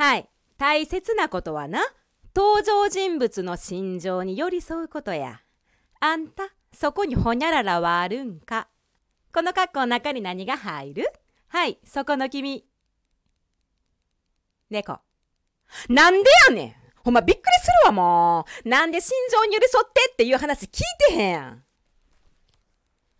はい、大切なことはな、登場人物の心情に寄り添うことや。あんた、そこにほにゃららはあるんか。この格好の中に何が入る？はい、そこの君。猫。なんでやねん！ほんまびっくりするわもう。なんで心情に寄り添ってっていう話聞いてへん。